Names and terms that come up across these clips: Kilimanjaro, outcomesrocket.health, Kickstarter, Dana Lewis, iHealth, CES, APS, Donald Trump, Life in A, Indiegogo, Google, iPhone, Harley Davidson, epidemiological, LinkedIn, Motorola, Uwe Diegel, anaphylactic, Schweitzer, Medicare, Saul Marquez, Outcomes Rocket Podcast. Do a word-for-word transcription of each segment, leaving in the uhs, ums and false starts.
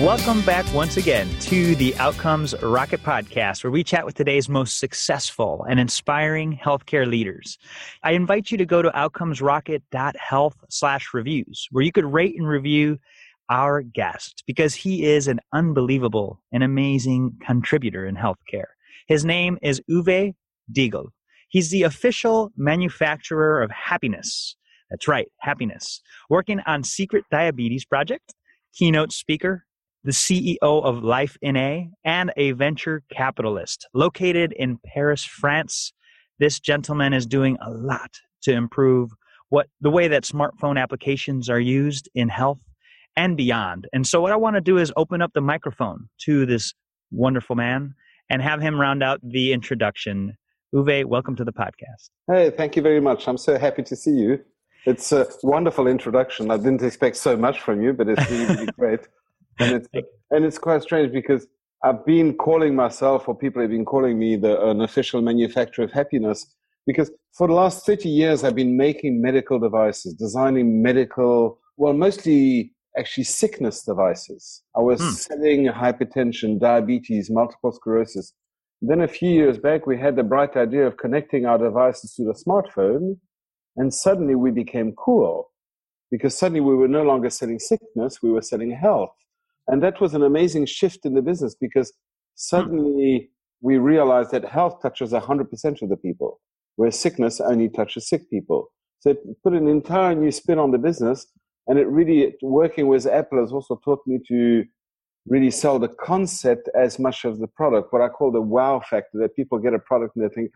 Welcome back once again to the Outcomes Rocket Podcast, where we chat with today's most successful and inspiring healthcare leaders. I invite you to go to outcomes rocket dot health slash reviews, where you could rate and review our guest, because he is an unbelievable and amazing contributor in healthcare. His name is Uwe Diegel. He's the official manufacturer of happiness. That's right, happiness. Working on Secret Diabetes Project, keynote speaker, the C E O of Life in A, and a venture capitalist. Located in Paris, France, this gentleman is doing a lot to improve what the way that smartphone applications are used in health and beyond. And so what I want to do is open up the microphone to this wonderful man and have him round out the introduction. Uwe, welcome to the podcast. Hey, thank you very much. I'm so happy to see you. It's a wonderful introduction. I didn't expect so much from you, but it's really, really great. And it's, and it's quite strange because I've been calling myself, or people have been calling me, the, an official manufacturer of happiness, because for the last thirty years, I've been making medical devices, designing medical, well, mostly actually sickness devices. I was hmm. selling hypertension, diabetes, multiple sclerosis. Then a few years back, we had the bright idea of connecting our devices to the smartphone, and suddenly we became cool, because suddenly we were no longer selling sickness, we were selling health. And that was an amazing shift in the business, because suddenly we realized that health touches one hundred percent of the people, where sickness only touches sick people. So it put an entire new spin on the business. And it really, working with Apple has also taught me to really sell the concept as much as the product, what I call the wow factor, that people get a product and they think,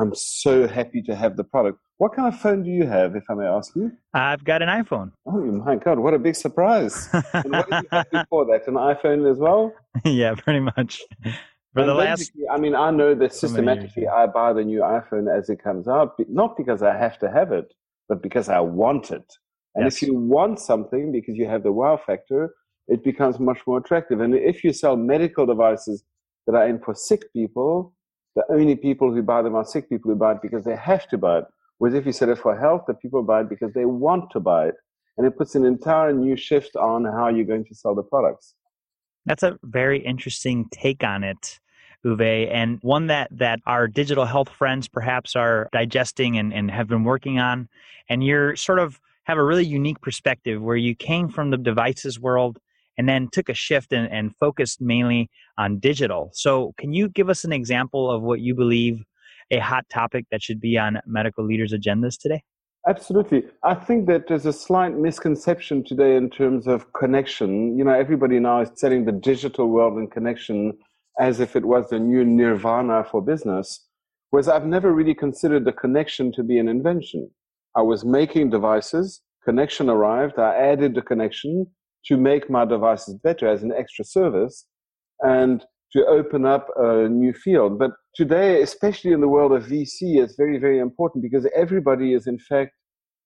I'm so happy to have the product. What kind of phone do you have, if I may ask you? I've got an iPhone. Oh, my God. What a big surprise. And what did you have before that? An iPhone as well? Yeah, pretty much. For and the last... I mean, I know that systematically I buy the new iPhone as it comes out, not because I have to have it, but because I want it. And yes. If you want something because you have the wow factor, it becomes much more attractive. And if you sell medical devices that are in for sick people, the only people who buy them are sick people who buy it because they have to buy it. Whereas if you sell it for health, the people buy it because they want to buy it. And it puts an entire new shift on how you're going to sell the products. That's a very interesting take on it, Uwe, and one that, that our digital health friends perhaps are digesting and, and have been working on. And you're sort of have a really unique perspective where you came from the devices world and then took a shift and, and focused mainly on digital. So can you give us an example of what you believe a hot topic that should be on medical leaders' agendas today? Absolutely. I think that there's a slight misconception today in terms of connection. You know, everybody now is selling the digital world and connection as if it was the new nirvana for business, whereas I've never really considered the connection to be an invention. I was making devices, connection arrived, I added the connection to make my devices better as an extra service and to open up a new field. But today, especially in the world of V C, it's very, very important because everybody is, in fact,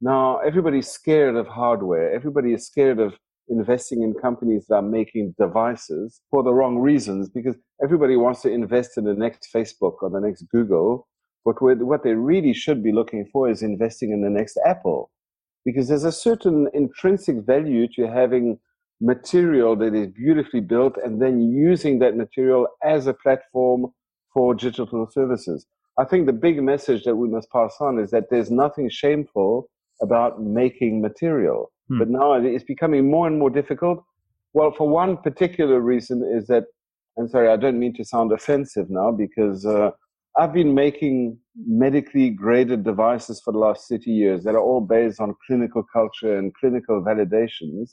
now everybody's scared of hardware. Everybody is scared of investing in companies that are making devices for the wrong reasons, because everybody wants to invest in the next Facebook or the next Google. But what they really should be looking for is investing in the next Apple, because there's a certain intrinsic value to having material that is beautifully built and then using that material as a platform for digital services. I think the big message that we must pass on is that there's nothing shameful about making material. Hmm. But now it's becoming more and more difficult. Well, for one particular reason is that, I'm sorry, I don't mean to sound offensive now, because uh, I've been making medically graded devices for the last thirty years that are all based on clinical culture and clinical validations.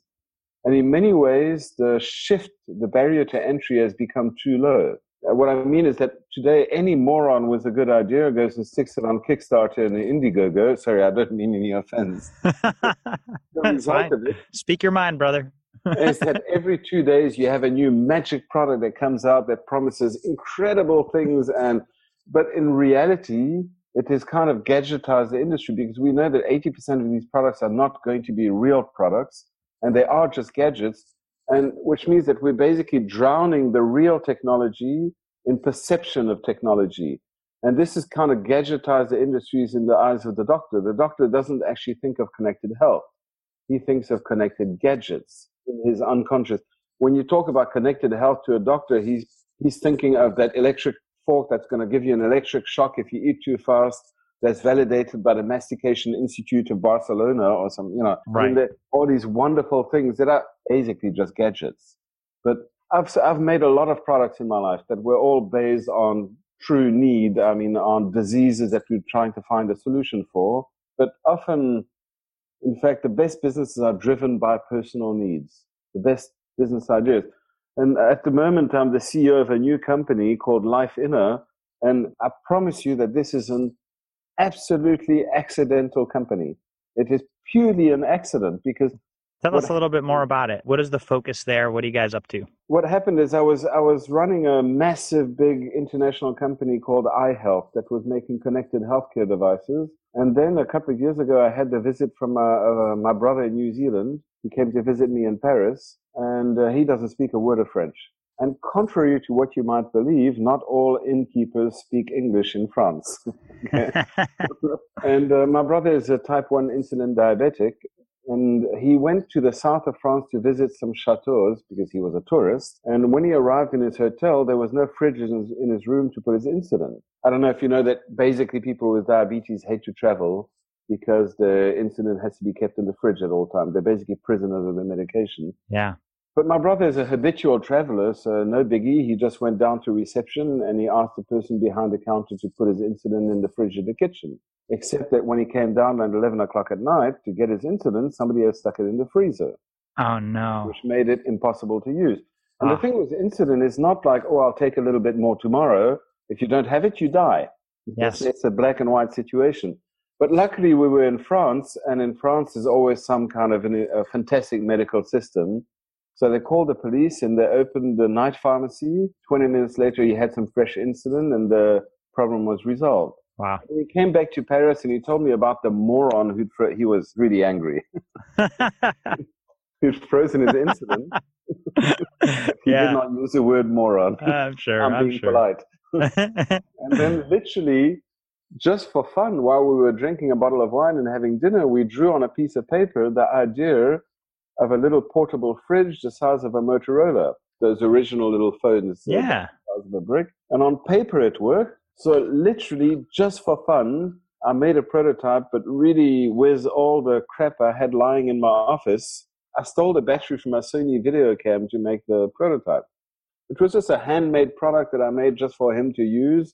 And in many ways, the shift, the barrier to entry has become too low. What I mean is that today, any moron with a good idea goes and sticks it on Kickstarter and Indiegogo. Sorry, I don't mean any offense. That's fine. Of it, speak your mind, brother. Is that every two days you have a new magic product that comes out that promises incredible things. and But in reality, it has kind of gadgetized the industry, because we know that eighty percent of these products are not going to be real products. and they are just gadgets, and which means that we're basically drowning the real technology in perception of technology. And this is kind of gadgetized the industries in the eyes of the doctor. The doctor doesn't actually think of connected health. He thinks of connected gadgets in his unconscious. When you talk about connected health to a doctor, he's he's thinking of that electric fork that's going to give you an electric shock if you eat too fast, that's validated by the Mastication Institute of Barcelona or some, you know, right. And all these wonderful things that are basically just gadgets. But I've I've made a lot of products in my life that were all based on true need, I mean, on diseases that we're trying to find a solution for. But often, in fact, the best businesses are driven by personal needs, the best business ideas. And at the moment, I'm the C E O of a new company called Life in A, and I promise you that this is an absolutely accidental company. It is purely an accident because... Tell us a little bit more about it. What is the focus there? What are you guys up to? What happened is I was I was running a massive, big international company called iHealth that was making connected healthcare devices. And then a couple of years ago, I had a visit from my, uh, my brother in New Zealand. He came to visit me in Paris, and uh, he doesn't speak a word of French. And contrary to what you might believe, not all innkeepers speak English in France. And uh, my brother is a type one insulin diabetic. And he went to the south of France to visit some chateaus because he was a tourist. And when he arrived in his hotel, there was no fridge in his room to put his insulin. I don't know if you know that basically people with diabetes hate to travel because the insulin has to be kept in the fridge at all times. They're basically prisoners of the medication. Yeah. But my brother is a habitual traveler, so no biggie. He just went down to reception and he asked the person behind the counter to put his insulin in the fridge in the kitchen. Except that when he came down at eleven o'clock at night to get his insulin, somebody else stuck it in the freezer. Oh, no. Which made it impossible to use. And oh. The thing with insulin is not like, oh, I'll take a little bit more tomorrow. If you don't have it, you die. Yes. It's, it's a black and white situation. But luckily, we were in France, and in France, there's always some kind of an, a fantastic medical system. So they called the police, and they opened the night pharmacy. twenty minutes later, he had some fresh insulin, and the problem was resolved. Wow. He came back to Paris and he told me about the moron who'd fro- he was really angry. Who'd frozen his insulin. He yeah. did not use the word moron. Uh, I'm sure. I'm, I'm being sure. polite. And then literally, just for fun, while we were drinking a bottle of wine and having dinner, we drew on a piece of paper the idea of a little portable fridge the size of a Motorola. Those original little phones. Yeah. The size of a brick. And on paper it worked. So literally, just for fun, I made a prototype, but really with all the crap I had lying in my office, I stole the battery from my Sony video cam to make the prototype. It was just a handmade product that I made just for him to use,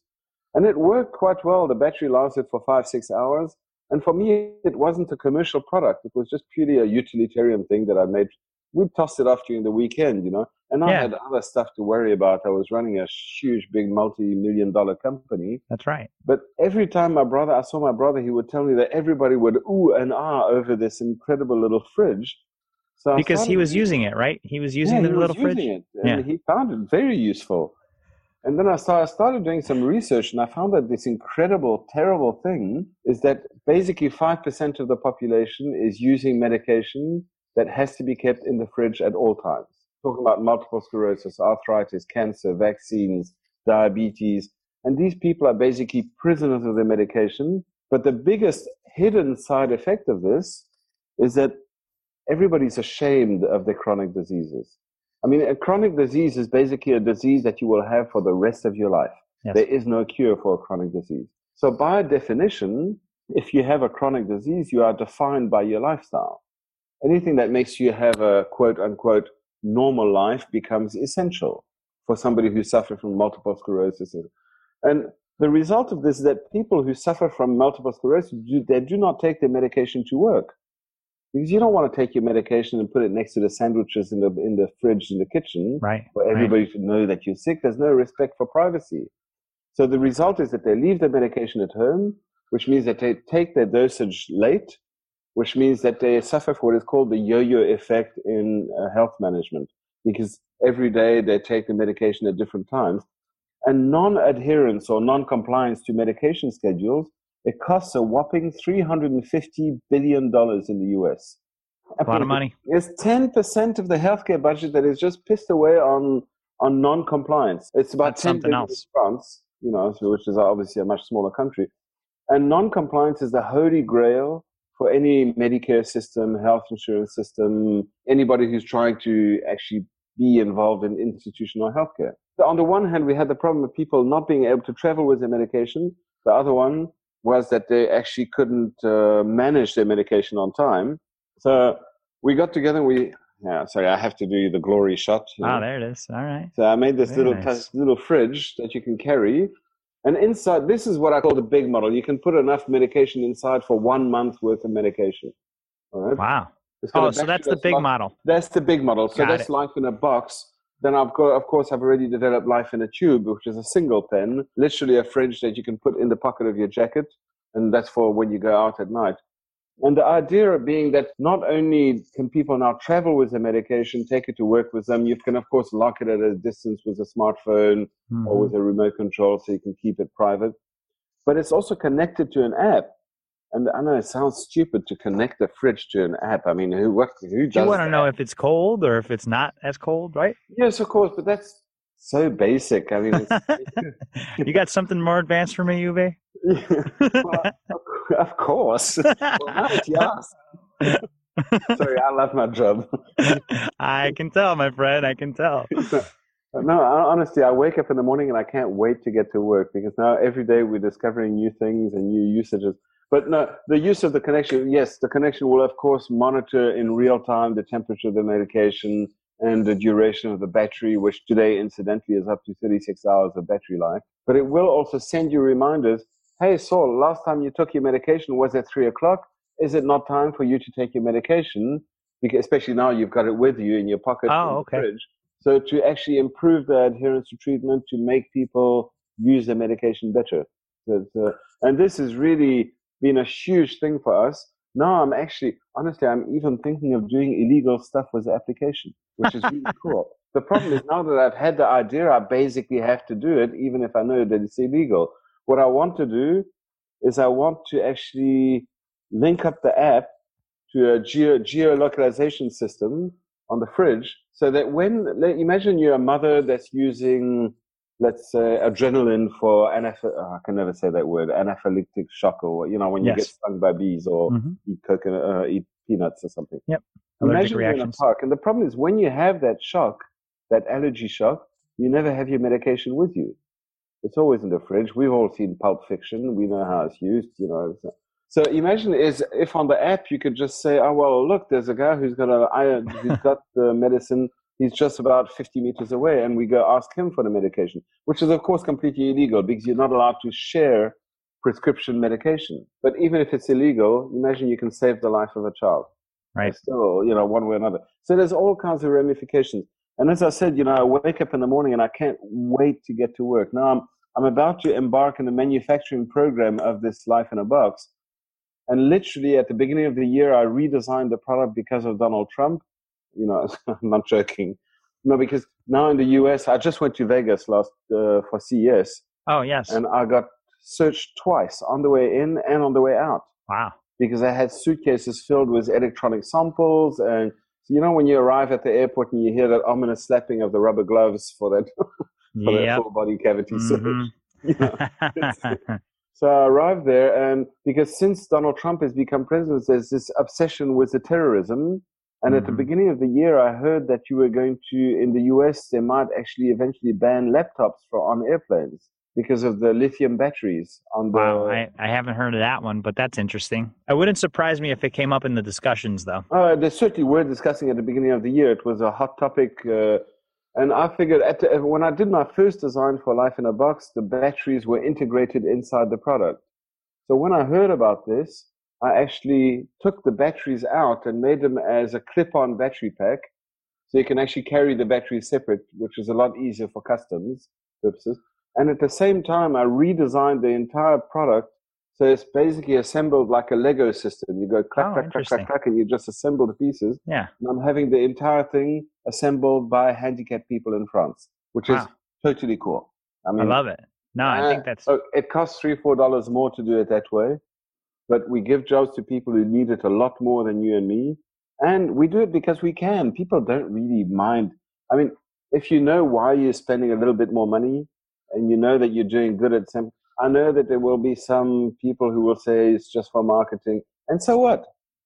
and it worked quite well. The battery lasted for five, six hours, and for me, it wasn't a commercial product. It was just purely a utilitarian thing that I made. We tossed it off during the weekend, you know, and I yeah. had other stuff to worry about. I was running a huge, big, multi-million dollar company. That's right. But every time my brother, I saw my brother, he would tell me that everybody would ooh and ah over this incredible little fridge. So because started, he was using it, right? He was using yeah, the he little was fridge. Using it, and yeah. he found it very useful. And then I started, I started doing some research, and I found that this incredible, terrible thing is that basically five percent of the population is using medication that has to be kept in the fridge at all times. Talking about multiple sclerosis, arthritis, cancer, vaccines, diabetes. And these people are basically prisoners of their medication. But the biggest hidden side effect of this is that everybody's ashamed of their chronic diseases. I mean, a chronic disease is basically a disease that you will have for the rest of your life. Yes. There is no cure for a chronic disease. So by definition, if you have a chronic disease, you are defined by your lifestyle. Anything that makes you have a quote-unquote normal life becomes essential for somebody who suffers from multiple sclerosis. And the result of this is that people who suffer from multiple sclerosis, they do not take their medication to work. Because you don't want to take your medication and put it next to the sandwiches in the in the fridge in the kitchen right, for everybody right. to know that you're sick. There's no respect for privacy. So the result is that they leave their medication at home, which means that they take their dosage late, which means that they suffer from what is called the yo-yo effect in uh, health management, because every day they take the medication at different times. And non-adherence or non-compliance to medication schedules, it costs a whopping three hundred fifty billion dollars in the U S. A lot of money. It's ten percent of the healthcare budget that is just pissed away on on non-compliance. It's about That's ten something else. France, you know, which is obviously a much smaller country. And non-compliance is the holy grail for any Medicare system, health insurance system, anybody who's trying to actually be involved in institutional healthcare. So on the one hand, we had the problem of people not being able to travel with their medication. The other one was that they actually couldn't uh, manage their medication on time. So we got together and we, yeah, sorry, I have to do the glory shot. Ah, oh, there it is. All right. So I made this Very little nice. t- little fridge that you can carry. And inside, this is what I call the big model. You can put enough medication inside for one month worth of medication. All right? Wow. Oh, so that's the big life. model. That's the big model. So Got that's it. Life in a box. Then, I've got, of course, I've already developed Life in a Tube, which is a single pen, literally a fridge that you can put in the pocket of your jacket. And that's for when you go out at night. And the idea being that not only can people now travel with their medication, take it to work with them, you can, of course, lock it at a distance with a smartphone mm-hmm. or with a remote control so you can keep it private. But it's also connected to an app. And I know it sounds stupid to connect the fridge to an app. I mean, who, what, who does that? You want to know if it's cold or if it's not as cold, right? Yes, of course, but that's so basic. I mean, it's, you got something more advanced for me, Uwe? Well, of course. Well, yes. Sorry, I love my job. I can tell, my friend. I can tell. No, honestly, I wake up in the morning and I can't wait to get to work because now every day we're discovering new things and new usages. But no, the use of the connection, yes, the connection will, of course, monitor in real time the temperature of the medication and the duration of the battery, which today, incidentally, is up to thirty-six hours of battery life. But it will also send you reminders. Hey, Saul, last time you took your medication was at three o'clock. Is it not time for you to take your medication? Because especially now you've got it with you in your pocket. Oh, okay. In the fridge. So to actually improve the adherence to treatment, to make people use their medication better. So, so, and this is really... been a huge thing for us. Now I'm actually, honestly, I'm even thinking of doing illegal stuff with the application, which is really cool. The problem is now that I've had the idea, I basically have to do it, even if I know that it's illegal. What I want to do is I want to actually link up the app to a geo geolocalization system on the fridge so that when, imagine you're a mother that's using, let's say, adrenaline for, anaph- oh, I can never say that word, anaphylactic shock, or, you know, when you yes. get stung by bees or mm-hmm. eat coconut, uh, eat peanuts or something. Yep. Allergic Imagine reactions. You're in a park. And the problem is when you have that shock, that allergy shock, you never have your medication with you. It's always in the fridge. We've all seen Pulp Fiction. We know how it's used, you know. So, so imagine is if on the app you could just say, oh, well, look, there's a guy who's got, a, who's got the medicine. He's just about fifty meters away, and we go ask him for the medication, which is, of course, completely illegal because you're not allowed to share prescription medication. But even if it's illegal, imagine you can save the life of a child. Right. Still, you know, one way or another. So there's all kinds of ramifications. And as I said, you know, I wake up in the morning and I can't wait to get to work. Now, I'm, I'm about to embark on the manufacturing program of this Life in a Box. And literally at the beginning of the year, I redesigned the product because of Donald Trump. You know, I'm not joking. No, because now in the U S, I just went to Vegas last uh, for C E S. Oh, yes. And I got searched twice on the way in and on the way out. Wow. Because I had suitcases filled with electronic samples. And, you know, when you arrive at the airport and you hear that ominous slapping of the rubber gloves for that, for yep. that full body cavity mm-hmm. search. You know, so I arrived there. And because since Donald Trump has become president, there's this obsession with the terrorism. And at the beginning of the year, I heard that you were going to, in the U S, they might actually eventually ban laptops for on airplanes because of the lithium batteries. On the, wow, I, I haven't heard of that one, but that's interesting. It wouldn't surprise me if it came up in the discussions, though. Uh, they certainly were discussing at the beginning of the year. It was a hot topic. Uh, and I figured at the, when I did my first design for Life in a Box, the batteries were integrated inside the product. So when I heard about this, I actually took the batteries out and made them as a clip-on battery pack. So you can actually carry the batteries separate, which is a lot easier for customs purposes. And at the same time, I redesigned the entire product. So it's basically assembled like a Lego system. You go clack, oh, clack, clack, clack, clack, and you just assemble the pieces. Yeah. And I'm having the entire thing assembled by handicapped people in France, which wow. is totally cool. I mean, I love it. No, I, I think that's... Oh, it costs three dollars, four dollars more to do it that way. But we give jobs to people who need it a lot more than you and me. And we do it because we can. People don't really mind. I mean, if you know why you're spending a little bit more money and you know that you're doing good at some, I know that there will be some people who will say it's just for marketing. And so what?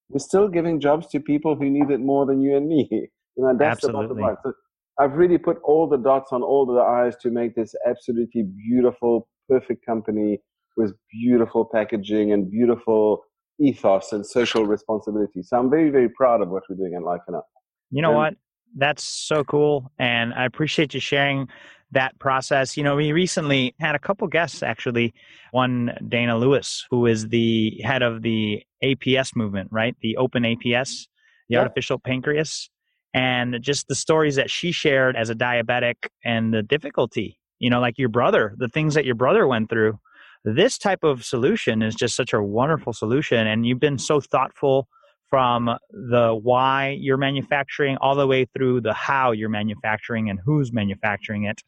We're still giving jobs to people who need it more than you and me. You know, that's about the point. So I've really put all the dots on all the I's to make this absolutely beautiful, perfect company with beautiful packaging and beautiful ethos and social responsibility. So I'm very, very proud of what we're doing at Life in A. You know and, what? That's so cool. And I appreciate you sharing that process. You know, we recently had a couple guests, actually, one Dana Lewis, who is the head of the A P S movement, right? The open A P S, the yep. artificial pancreas, and just the stories that she shared as a diabetic and the difficulty, you know, like your brother, the things that your brother went through. This type of solution is just such a wonderful solution. And you've been so thoughtful from the why you're manufacturing all the way through the how you're manufacturing and who's manufacturing it,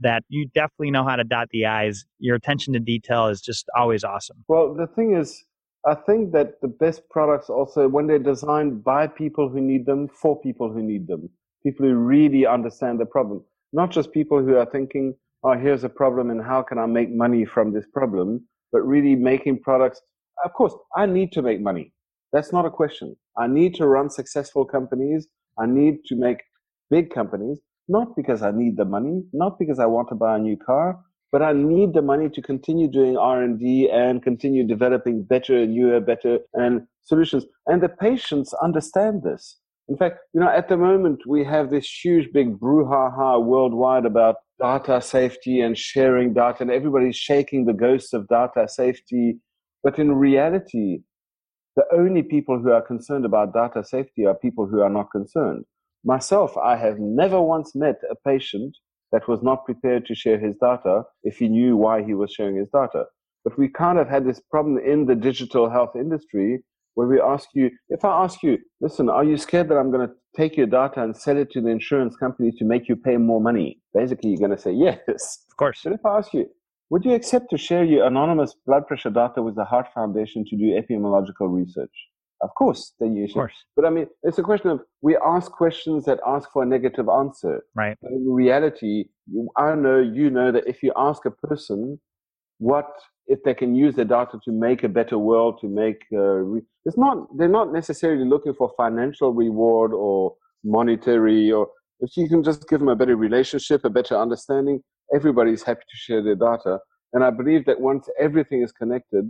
that you definitely know how to dot the I's. Your attention to detail is just always awesome. Well, the thing is, I think that the best products also, when they're designed by people who need them, for people who need them, people who really understand the problem, not just people who are thinking, oh, here's a problem and how can I make money from this problem, but really making products. Of course, I need to make money. That's not a question. I need to run successful companies. I need to make big companies, not because I need the money, not because I want to buy a new car, but I need the money to continue doing R and D and continue developing better, newer, better and solutions. And the patients understand this. In fact, you know, at the moment, we have this huge, big brouhaha worldwide about data safety and sharing data, and everybody's shaking the ghosts of data safety. But in reality, the only people who are concerned about data safety are people who are not concerned. Myself, I have never once met a patient that was not prepared to share his data if he knew why he was sharing his data. But we kind of had this problem in the digital health industry where we ask you, if I ask you, listen, are you scared that I'm going to take your data and sell it to the insurance company to make you pay more money? Basically, you're going to say, yes, of course. But if I ask you, would you accept to share your anonymous blood pressure data with the Heart Foundation to do epidemiological research? Of course, then you should. Of course. But I mean, it's a question of, we ask questions that ask for a negative answer. Right. But in reality, I know, you know that if you ask a person what, if they can use their data to make a better world, to make, uh, re- it's not, they're not necessarily looking for financial reward or monetary, or if you can just give them a better relationship, a better understanding, everybody's happy to share their data. And I believe that once everything is connected,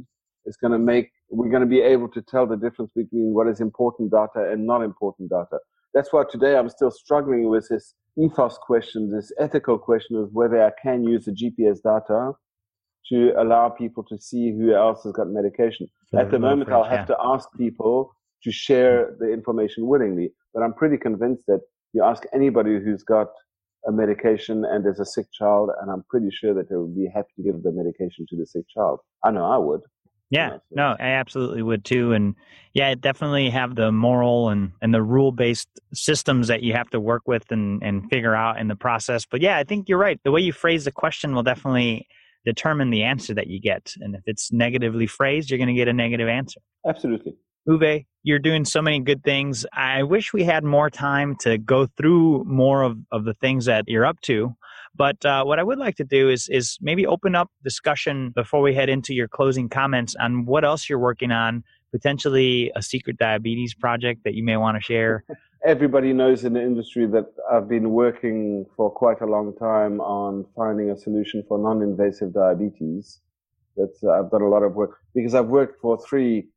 it's going to make, we're going to be able to tell the difference between what is important data and not important data. That's why today I'm still struggling with this ethos question, this ethical question of whether I can use the G P S data to allow people to see who else has got medication. So at the moment, I'll have yeah. to ask people to share the information willingly. But I'm pretty convinced that you ask anybody who's got a medication and there's a sick child, and I'm pretty sure that they would be happy to give the medication to the sick child. I know I would. Yeah, you know, so. No, I absolutely would too. And yeah, I definitely have the moral and, and the rule-based systems that you have to work with and, and figure out in the process. But yeah, I think you're right. The way you phrase the question will definitely determine the answer that you get. And if it's negatively phrased, you're going to get a negative answer. Absolutely. Uwe, you're doing so many good things. I wish we had more time to go through more of, of the things that you're up to. But uh, what I would like to do is is maybe open up discussion before we head into your closing comments on what else you're working on, potentially a secret diabetes project that you may want to share. Everybody knows in the industry that I've been working for quite a long time on finding a solution for non-invasive diabetes. That's uh, I've done a lot of work because I've worked for three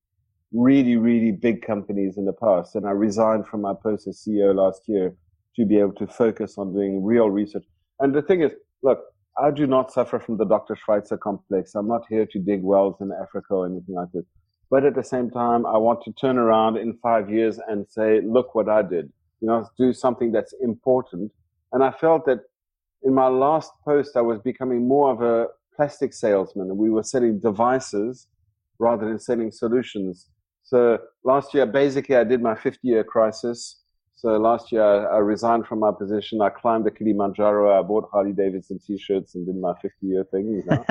really, really big companies in the past, and I resigned from my post as C E O last year to be able to focus on doing real research. And the thing is, look, I do not suffer from the Doctor Schweitzer complex. I'm not here to dig wells in Africa or anything like this. But at the same time, I want to turn around in five years and say, look what I did. You know, do something that's important. And I felt that in my last post, I was becoming more of a plastic salesman, and we were selling devices rather than selling solutions. So last year, basically, I did my fifty-year crisis. So last year, I resigned from my position. I climbed the Kilimanjaro. I bought Harley Davidson T-shirts and did my fifty-year thing. You know?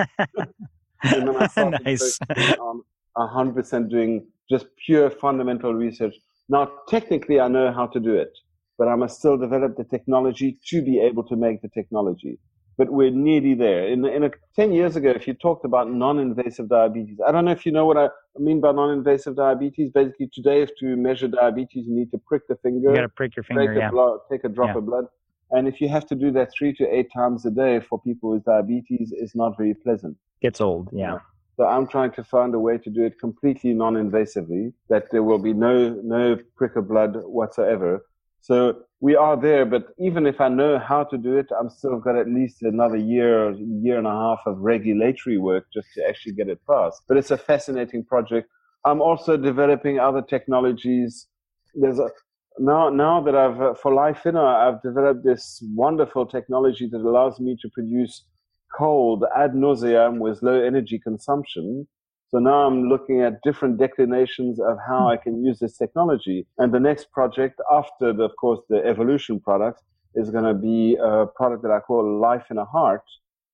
And then I started nice. On one hundred percent doing just pure fundamental research. Now, technically, I know how to do it, but I must still develop the technology to be able to make the technology. But we're nearly there. In, in a, ten years ago, if you talked about non-invasive diabetes, I don't know if you know what I mean by non-invasive diabetes. Basically, today, if to measure diabetes, you need to prick the finger. You got to prick your finger, take yeah. A blood, take a drop yeah. of blood. And if you have to do that three to eight times a day for people with diabetes, it's not very pleasant. Gets old, yeah. So I'm trying to find a way to do it completely non-invasively, that there will be no no prick of blood whatsoever. So we are there, but even if I know how to do it, I'm still got at least another year, year and a half of regulatory work just to actually get it passed. But it's a fascinating project. I'm also developing other technologies. There's a, now, now that I've, uh, for Life in A, I've developed this wonderful technology that allows me to produce cold ad nauseum with low energy consumption. So now I'm looking at different declinations of how I can use this technology. And the next project after, the, of course, the evolution product is going to be a product that I call Life in a Heart,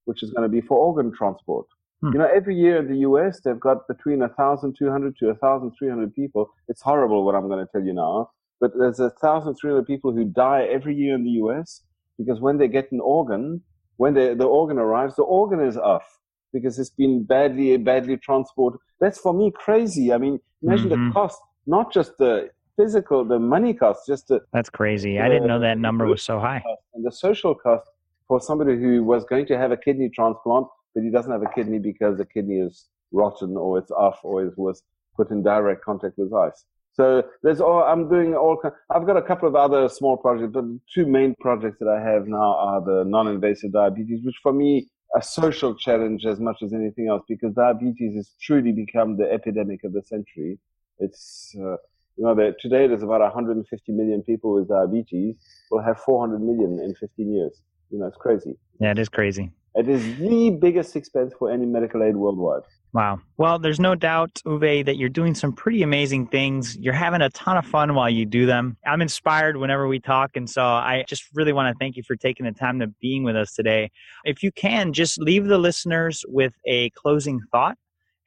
which is going to be for organ transport. Hmm. You know, every year in the U S, they've got between one thousand two hundred to one thousand three hundred people. It's horrible what I'm going to tell you now. But there's one thousand three hundred people who die every year in the U S because when they get an organ, when they, the organ arrives, the organ is off. Because it's been badly, badly transported. That's for me crazy. I mean, imagine mm-hmm. the cost, not just the physical, the money cost, just the. That's crazy. Uh, I didn't know that number was so high. And the social cost for somebody who was going to have a kidney transplant, but he doesn't have a kidney because the kidney is rotten or it's off or it was put in direct contact with ice. So there's all, I'm doing all, I've got a couple of other small projects, but the two main projects that I have now are the non-invasive diabetes, which for me, a social challenge as much as anything else, because diabetes has truly become the epidemic of the century. It's, uh, you know, that today there's about one hundred fifty million people with diabetes. We'll have four hundred million in fifteen years. You know, it's crazy. Yeah, it is crazy. It is the biggest expense for any medical aid worldwide. Wow. Well, there's no doubt, Uwe, that you're doing some pretty amazing things. You're having a ton of fun while you do them. I'm inspired whenever we talk, and so I just really want to thank you for taking the time to being with us today. If you can, just leave the listeners with a closing thought,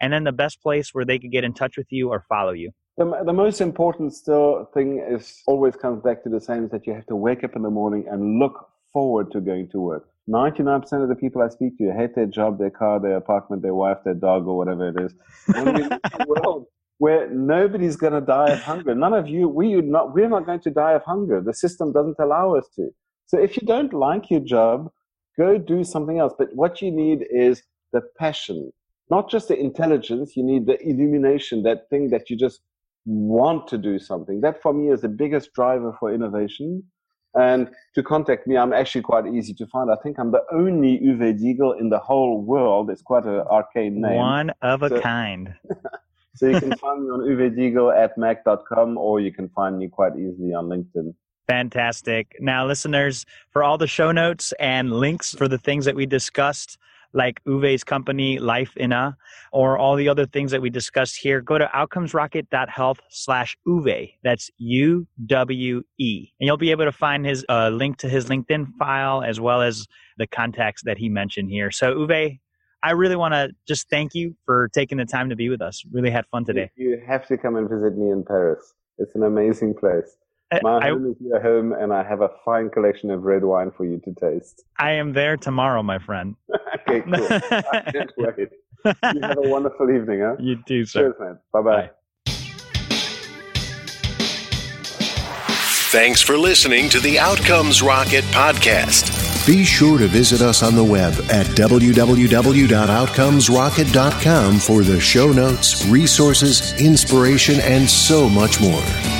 and then the best place where they could get in touch with you or follow you. The, the most important still thing is always comes back to the same, is that you have to wake up in the morning and look forward to going to work. ninety-nine percent of the people I speak to hate their job, their car, their apartment, their wife, their dog, or whatever it is. World where nobody's going to die of hunger. None of you, we are not, we're not going to die of hunger. The system doesn't allow us to. So if you don't like your job, go do something else. But what you need is the passion, not just the intelligence. You need the illumination, that thing that you just want to do something. That for me is the biggest driver for innovation. And to contact me, I'm actually quite easy to find. I think I'm the only Uwe Diegel in the whole world. It's quite an arcane name. One of a so, kind. So you can find me on uwediegel at mac dot com, or you can find me quite easily on LinkedIn. Fantastic. Now, listeners, for all the show notes and links for the things that we discussed, like Uwe's company, Life in A, or all the other things that we discussed here, go to outcomesrocket.health slash Uwe. That's U W E. And you'll be able to find his uh, link to his LinkedIn file, as well as the contacts that he mentioned here. So Uwe, I really want to just thank you for taking the time to be with us. Really had fun today. You have to come and visit me in Paris. It's an amazing place. My I, home is your home, and I have a fine collection of red wine for you to taste. I am there tomorrow, my friend. Okay, cool. I can't wait. You have a wonderful evening, huh? You too, sir. Cheers, man. Bye-bye. Bye. Thanks for listening to the Outcomes Rocket Podcast. Be sure to visit us on the web at w w w dot outcomes rocket dot com for the show notes, resources, inspiration, and so much more.